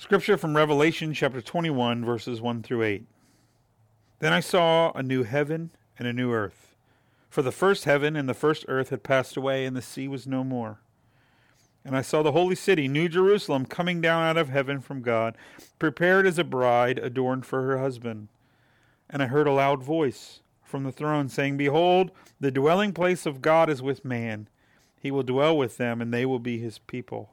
Scripture from Revelation chapter 21, verses 1 through 8. Then I saw a new heaven and a new earth. For the first heaven and the first earth had passed away, and the sea was no more. And I saw the holy city, New Jerusalem, coming down out of heaven from God, prepared as a bride adorned for her husband. And I heard a loud voice from the throne saying, Behold, the dwelling place of God is with man. He will dwell with them, and they will be his people.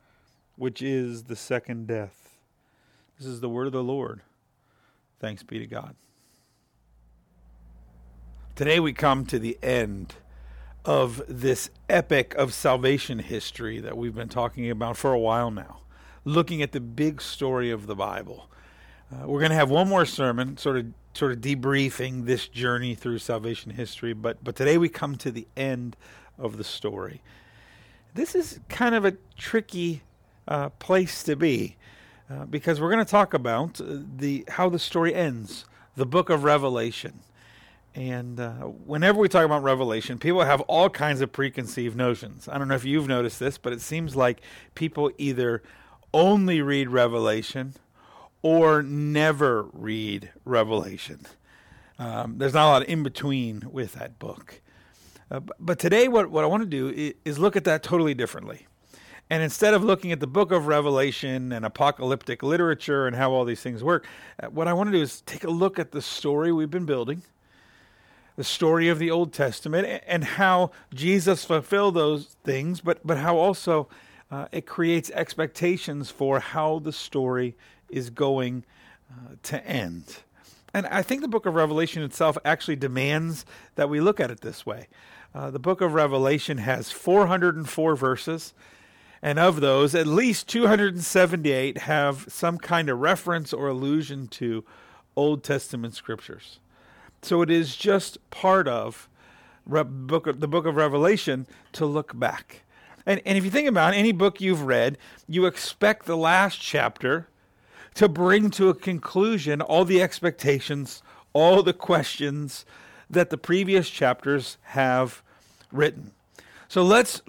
which is the second death. This is the word of the Lord. Thanks be to God. Today we come to the end of this epic of salvation history that we've been talking about for a while now, looking at the big story of the Bible. We're going to have one more sermon, sort of debriefing this journey through salvation history, but today we come to the end of the story. This is kind of a tricky place to be because we're going to talk about how the story ends, the book of Revelation. And whenever we talk about Revelation, people have all kinds of preconceived notions. I don't know if you've noticed this, but it seems like people either only read Revelation or never read Revelation. There's not a lot in between with that book. But today what I want to do is look at that totally differently. And instead of looking at the book of Revelation and apocalyptic literature and how all these things work, what I want to do is take a look at the story we've been building, the story of the Old Testament, and how Jesus fulfilled those things, but how also it creates expectations for how the story is going to end. And I think the book of Revelation itself actually demands that we look at it this way. The book of Revelation has 404 verses, and of those, at least 278 have some kind of reference or allusion to Old Testament scriptures. So it is just part of the book of Revelation to look back. And if you think about it, any book you've read, you expect the last chapter to bring to a conclusion all the expectations, all the questions that the previous chapters have written. So let's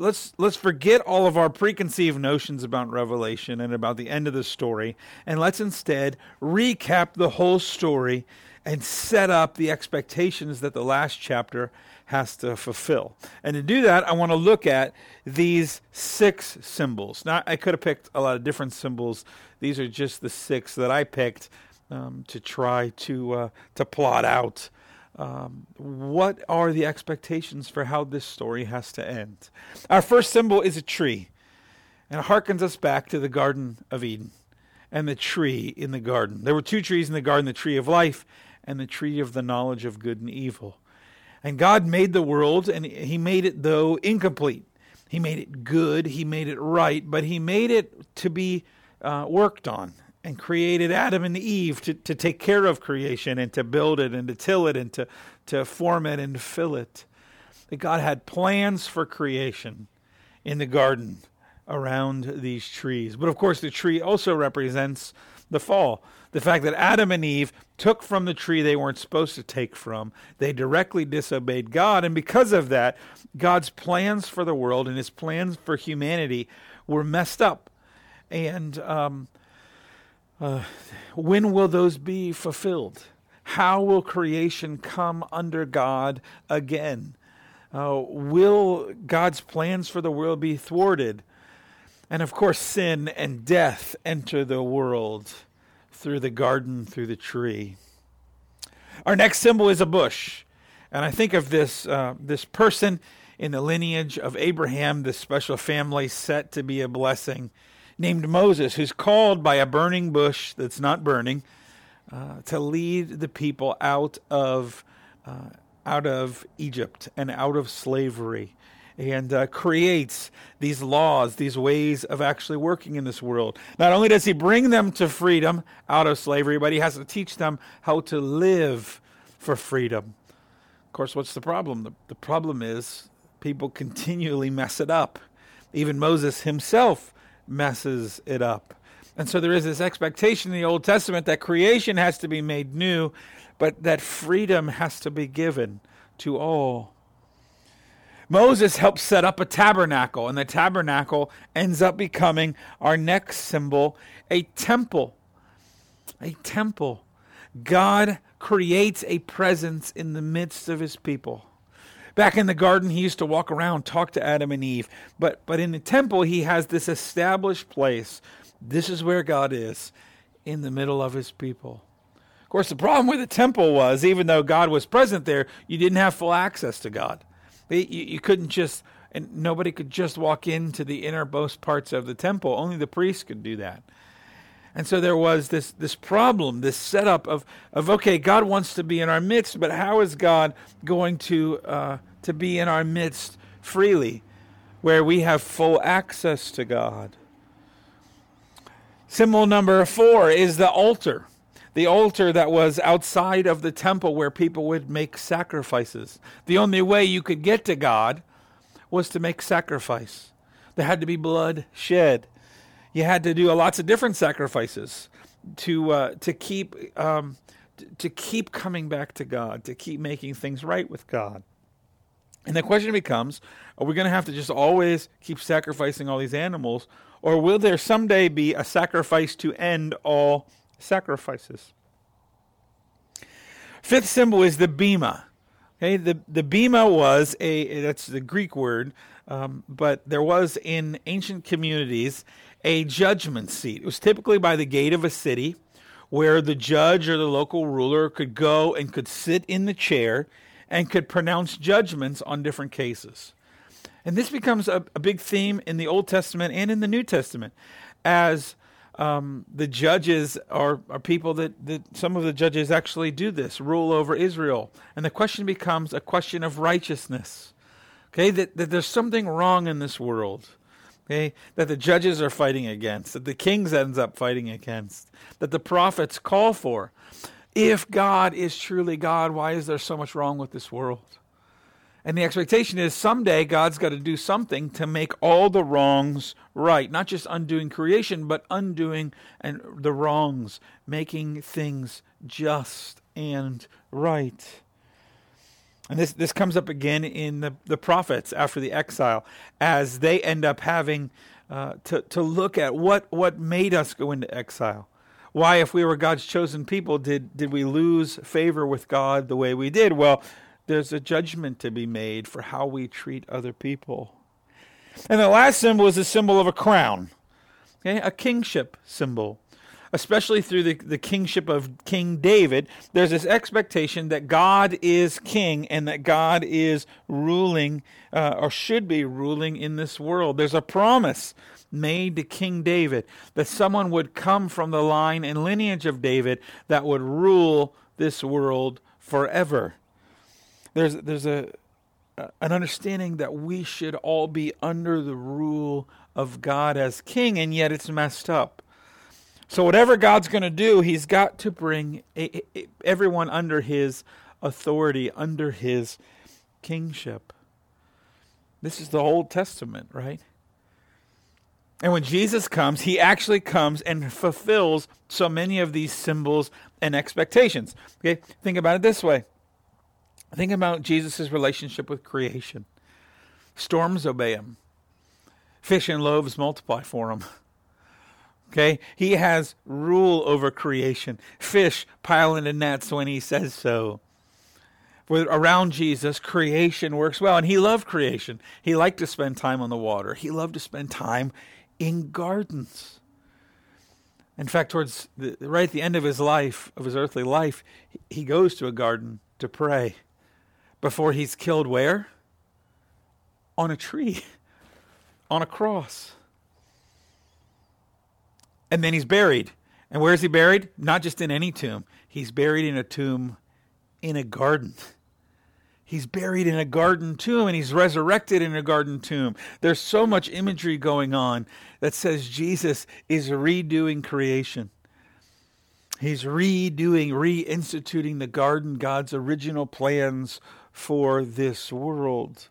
forget all of our preconceived notions about Revelation and about the end of the story, and let's instead recap the whole story and set up the expectations that the last chapter has to fulfill. And to do that, I want to look at these 6 symbols. Now, I could have picked a lot of different symbols. These are just the 6 that I picked to try to plot out what are the expectations for how this story has to end. Our first symbol is a tree, and it harkens us back to the Garden of Eden and the tree in the garden. There were 2 trees in the garden, the tree of life and the tree of the knowledge of good and evil. And God made the world, and he made it, though, incomplete. He made it good, he made it right, but he made it to be worked on, and created Adam and Eve to take care of creation and to build it and to till it and to form it and fill it. That God had plans for creation in the garden around these trees. But of course, the tree also represents the fall. The fact that Adam and Eve took from the tree they weren't supposed to take from. They directly disobeyed God. And because of that, God's plans for the world and his plans for humanity were messed up. And when will those be fulfilled? How will creation come under God again? Will God's plans for the world be thwarted? And of course, sin and death enter the world. through the garden, through the tree. Our next symbol is a bush. And I think of this person in the lineage of Abraham, this special family set to be a blessing, named Moses, who's called by a burning bush that's not burning to lead the people out of Egypt and out of slavery, and creates these laws, these ways of actually working in this world. Not only does he bring them to freedom out of slavery, but he has to teach them how to live for freedom. Of course, what's the problem? The problem is people continually mess it up. Even Moses himself messes it up. And so there is this expectation in the Old Testament that creation has to be made new, but that freedom has to be given to all. Moses helps set up a tabernacle, and the tabernacle ends up becoming our next symbol, a temple. A temple. God creates a presence in the midst of his people. Back in the garden, he used to walk around, talk to Adam and Eve. But in the temple, he has this established place. This is where God is, in the middle of his people. Of course, the problem with the temple was, even though God was present there, you didn't have full access to God. You couldn't just, and nobody could just walk into the innermost parts of the temple. Only the priests could do that. And so there was this problem, this setup of okay, God wants to be in our midst, but how is God going to be in our midst freely, where we have full access to God? Symbol number 4 is the altar. The altar that was outside of the temple where people would make sacrifices. The only way you could get to God was to make sacrifice. There had to be blood shed. You had to do lots of different sacrifices to keep coming back to God, to keep making things right with God. And the question becomes, are we going to have to just always keep sacrificing all these animals? Or will there someday be a sacrifice to end all sacrifices? Fifth symbol is the bema. Okay, the bema was that's the Greek word, but there was in ancient communities a judgment seat. It was typically by the gate of a city where the judge or the local ruler could go and could sit in the chair and could pronounce judgments on different cases. And this becomes a big theme in the Old Testament and in the New Testament, as the judges are people that some of the judges actually do this, rule over Israel. And the question becomes a question of righteousness, okay, that there's something wrong in this world, okay, that the judges are fighting against, that the kings ends up fighting against, that the prophets call for. If God is truly God, why is there so much wrong with this world? And the expectation is someday God's got to do something to make all the wrongs right. Not just undoing creation, but undoing and the wrongs, making things just and right. And this comes up again in the prophets after the exile, as they end up having to look at what made us go into exile. Why, if we were God's chosen people, did we lose favor with God the way we did? Well, there's a judgment to be made for how we treat other people. And the last symbol is the symbol of a crown, okay? A kingship symbol. Especially through the kingship of King David, there's this expectation that God is king and that God is ruling or should be ruling in this world. There's a promise made to King David that someone would come from the line and lineage of David that would rule this world forever. There's an understanding that we should all be under the rule of God as king, and yet it's messed up. So whatever God's going to do, he's got to bring everyone under his authority, under his kingship. This is the Old Testament, right? And when Jesus comes, he actually comes and fulfills so many of these symbols and expectations. Okay, think about it this way. Think about Jesus' relationship with creation. Storms obey him. Fish and loaves multiply for him. Okay? He has rule over creation. Fish pile into nets when he says so. Around Jesus, creation works well. And he loved creation. He liked to spend time on the water. He loved to spend time in gardens. In fact, towards right at the end of his life, of his earthly life, he goes to a garden to pray before he's killed where? On a tree, on a cross. And then he's buried. And where is he buried? Not just in any tomb. He's buried in a tomb in a garden. He's buried in a garden tomb, and he's resurrected in a garden tomb. There's so much imagery going on that says Jesus is redoing creation. He's reinstituting the garden, God's original plans for this world.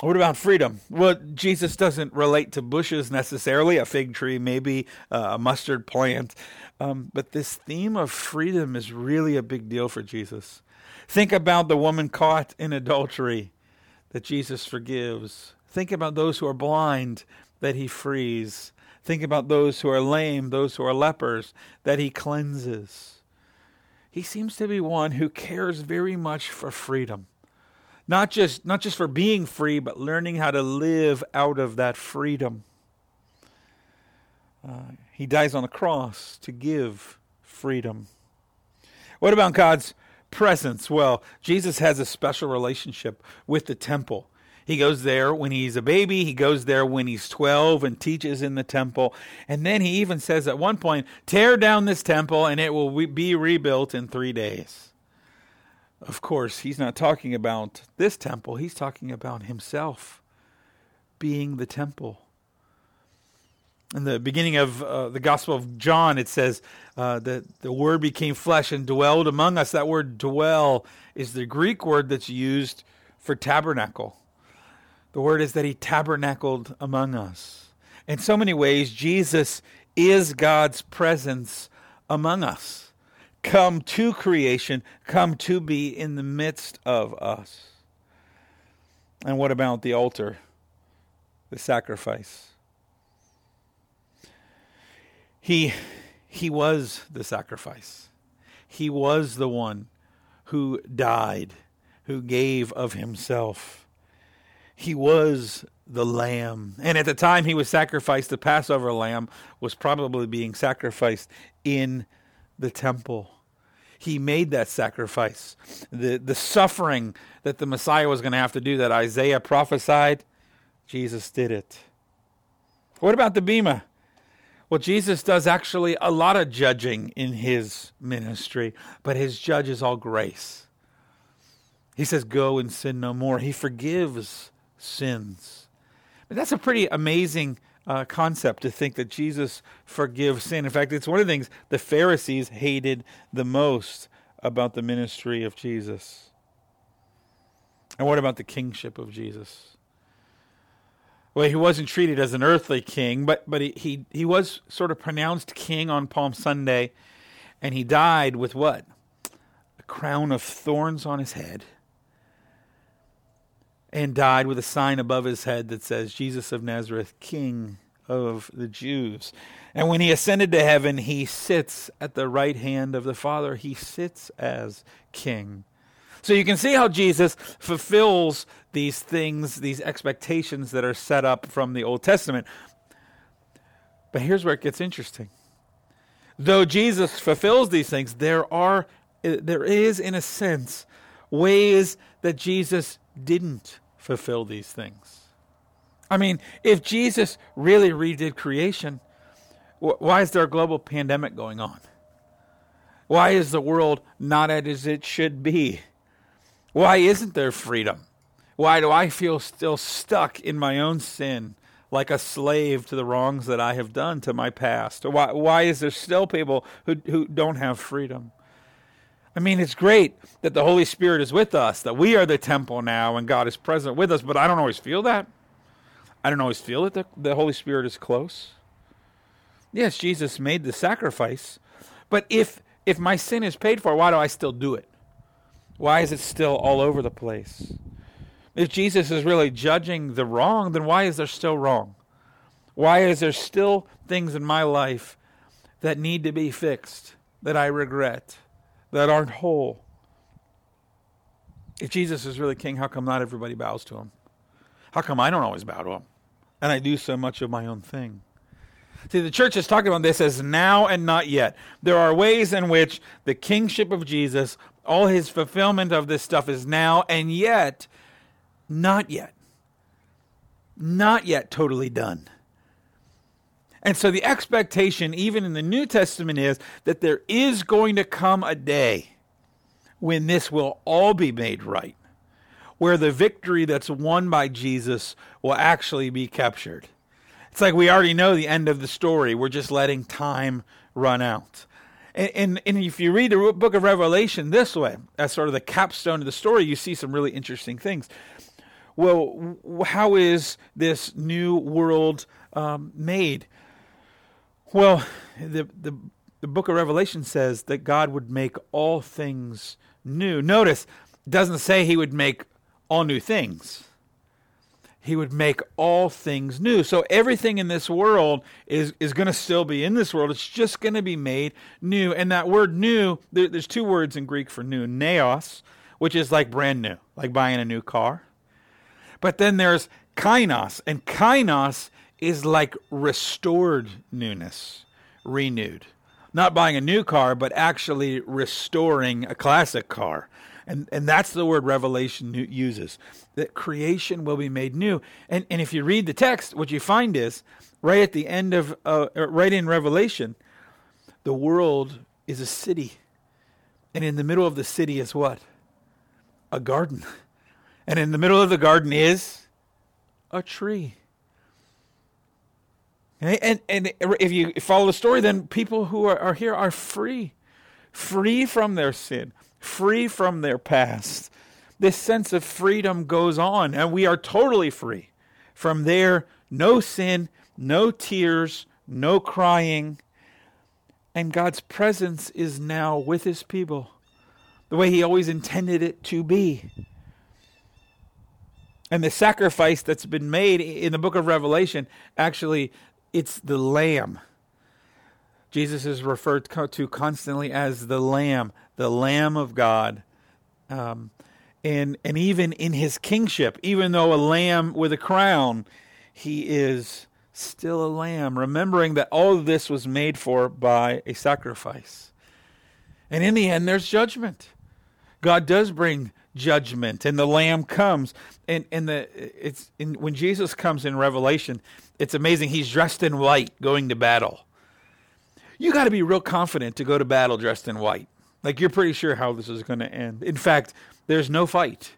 What about freedom? Well, Jesus doesn't relate to bushes necessarily, a fig tree, maybe a mustard plant. But this theme of freedom is really a big deal for Jesus. Think about the woman caught in adultery that Jesus forgives. Think about those who are blind that he frees. Think about those who are lame, those who are lepers that he cleanses. He seems to be one who cares very much for freedom. Not just for being free, but learning how to live out of that freedom. He dies on the cross to give freedom. What about God's presence? Well, Jesus has a special relationship with the temple. He goes there when he's a baby. He goes there when he's 12 and teaches in the temple. And then he even says at one point, "Tear down this temple and it will be rebuilt in 3 days." Of course, he's not talking about this temple. He's talking about himself being the temple. In the beginning of the Gospel of John, it says that the Word became flesh and dwelled among us. That word dwell is the Greek word that's used for tabernacle. The word is that he tabernacled among us. In so many ways, Jesus is God's presence among us. Come to creation, come to be in the midst of us. And what about the altar, the sacrifice? He was the sacrifice. He was the one who died, who gave of himself. He was the lamb. And at the time he was sacrificed, the Passover lamb was probably being sacrificed in the temple. He made that sacrifice. The suffering that the Messiah was going to have to do, that Isaiah prophesied, Jesus did it. What about the bema? Well, Jesus does actually a lot of judging in his ministry, but his judge is all grace. He says, "Go and sin no more." He forgives sins. But that's a pretty amazing concept, to think that Jesus forgives sin. In fact, it's one of the things the Pharisees hated the most about the ministry of Jesus. And what about the kingship of Jesus? Well, he wasn't treated as an earthly king, but he was sort of pronounced king on Palm Sunday, and he died with what? A crown of thorns on his head, and died with a sign above his head that says, "Jesus of Nazareth, King of the Jews." And when he ascended to heaven, he sits at the right hand of the Father. He sits as king. So you can see how Jesus fulfills these things, these expectations that are set up from the Old Testament. But here's where it gets interesting. Though Jesus fulfills these things, there is, in a sense, ways that Jesus didn't fulfill these things. I mean, if Jesus really redid creation, why is there a global pandemic going on? Why is the world not as it should be? Why isn't there freedom? Why do I feel still stuck in my own sin, like a slave to the wrongs that I have done to my past? Why is there still people who don't have freedom? I mean, it's great that the Holy Spirit is with us, that we are the temple now and God is present with us, but I don't always feel that. I don't always feel that the Holy Spirit is close. Yes, Jesus made the sacrifice, but if my sin is paid for, why do I still do it? Why is it still all over the place? If Jesus is really judging the wrong, then why is there still wrong? Why is there still things in my life that need to be fixed, that I regret, that aren't whole? If Jesus is really king, how come not everybody bows to him? How come I don't always bow to him? And I do so much of my own thing. See, the church is talking about this as now and not yet. There are ways in which the kingship of Jesus, all his fulfillment of this stuff is now and yet, not yet. Not yet totally done. And so the expectation, even in the New Testament, is that there is going to come a day when this will all be made right, where the victory that's won by Jesus will actually be captured. It's like we already know the end of the story. We're just letting time run out. And if you read the book of Revelation this way, as sort of the capstone of the story, you see some really interesting things. Well, how is this new world made? Well, the book of Revelation says that God would make all things new. Notice, it doesn't say he would make all new things. He would make all things new. So everything in this world is going to still be in this world. It's just going to be made new. And that word new, there's two words in Greek for new. Neos, which is like brand new, like buying a new car. But then there's kainos, and kainos is like restored newness, renewed. Not buying a new car, but actually restoring a classic car. And that's the word Revelation uses, that creation will be made new. And if you read the text, what you find is, right at the end of, right in Revelation, the world is a city. And in the middle of the city is what? A garden. And in the middle of the garden is a tree. And if you follow the story, then people who are here are free. Free from their sin. Free from their past. This sense of freedom goes on, and we are totally free. From there, no sin, no tears, no crying. And God's presence is now with his people, the way he always intended it to be. And the sacrifice that's been made in the book of Revelation, actually, it's the Lamb. Jesus is referred to constantly as the Lamb of God. And even in his kingship, even though a lamb with a crown, he is still a lamb, remembering that all of this was made for by a sacrifice. And in the end, there's judgment. God does bring judgment, and the Lamb comes. And when Jesus comes in Revelation, it's amazing. He's dressed in white going to battle. You got to be real confident to go to battle dressed in white. Like, you're pretty sure how this is going to end. In fact, there's no fight.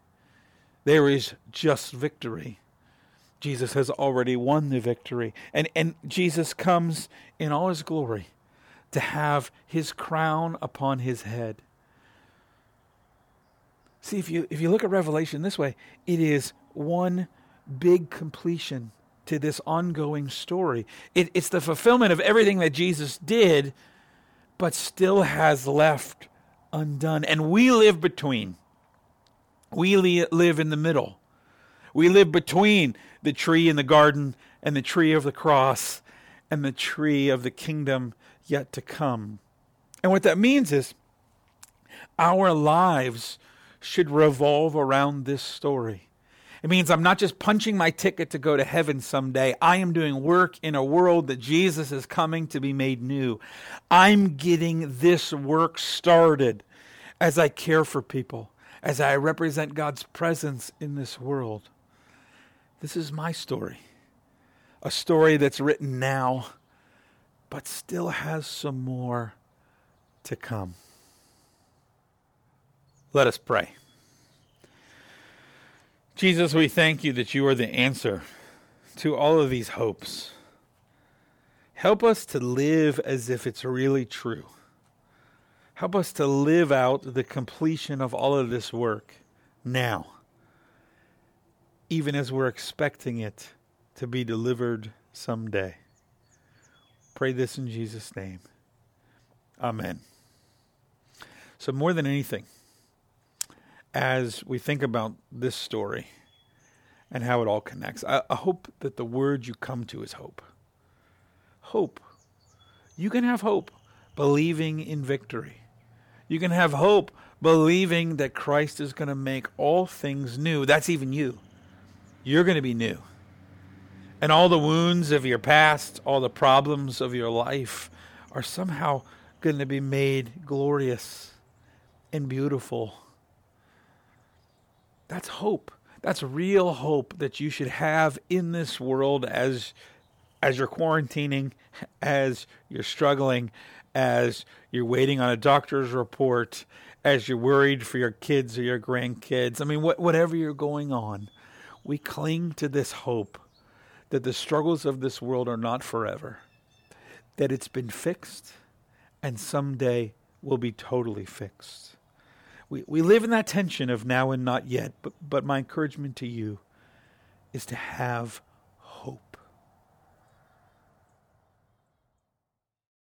There is just victory. Jesus has already won the victory. And Jesus comes in all his glory to have his crown upon his head. See, if you look at Revelation this way, it is one big completion to this ongoing story. It's the fulfillment of everything that Jesus did, but still has left undone. And we live between. We live in the middle. We live between the tree in the garden and the tree of the cross and the tree of the kingdom yet to come. And what that means is our lives should revolve around this story. It means I'm not just punching my ticket to go to heaven someday. I am doing work in a world that Jesus is coming to be made new. I'm getting this work started as I care for people, as I represent God's presence in this world. This is my story, a story that's written now, but still has some more to come. Let us pray. Jesus, we thank you that you are the answer to all of these hopes. Help us to live as if it's really true. Help us to live out the completion of all of this work now, even as we're expecting it to be delivered someday. Pray this in Jesus' name. Amen. So more than anything, as we think about this story and how it all connects, I hope that the word you come to is hope. Hope. You can have hope believing in victory. You can have hope believing that Christ is going to make all things new. That's even you. You're going to be new. And all the wounds of your past, all the problems of your life are somehow going to be made glorious and beautiful. That's hope. That's real hope that you should have in this world as you're quarantining, as you're struggling, as you're waiting on a doctor's report, as you're worried for your kids or your grandkids. I mean, whatever you're going on, we cling to this hope that the struggles of this world are not forever, that it's been fixed and someday will be totally fixed. We live in that tension of now and not yet, but my encouragement to you is to have